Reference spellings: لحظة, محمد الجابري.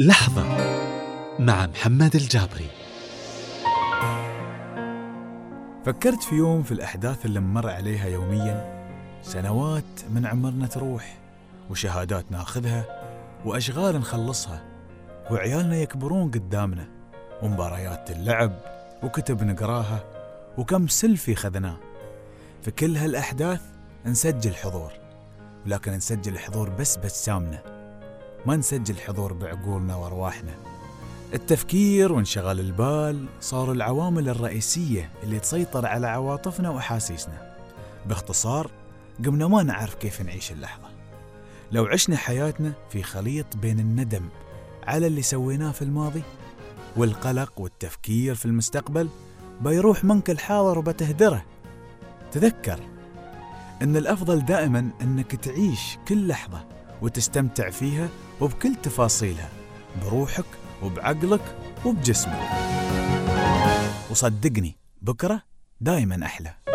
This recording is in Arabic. لحظة مع محمد الجابري. فكرت في يوم في الأحداث اللي نمر عليها يوميا، سنوات من عمرنا تروح، وشهادات ناخذها، وأشغال نخلصها، وعيالنا يكبرون قدامنا، ومباريات اللعب، وكتب نقراها، وكم سيلفي خذناه. في كل هالأحداث نسجل حضور، ولكن نسجل حضور بس بسامنا، ما نسجل حضور بعقولنا وارواحنا. التفكير وانشغال البال صار العوامل الرئيسية اللي تسيطر على عواطفنا وأحاسيسنا. باختصار، قمنا ما نعرف كيف نعيش اللحظة. لو عشنا حياتنا في خليط بين الندم على اللي سويناه في الماضي والقلق والتفكير في المستقبل، بيروح منك الحاضر وبتهدره. تذكر إن الأفضل دائما إنك تعيش كل لحظة وتستمتع فيها وبكل تفاصيلها، بروحك وبعقلك وبجسمك، وصدقني بكرة دائما أحلى.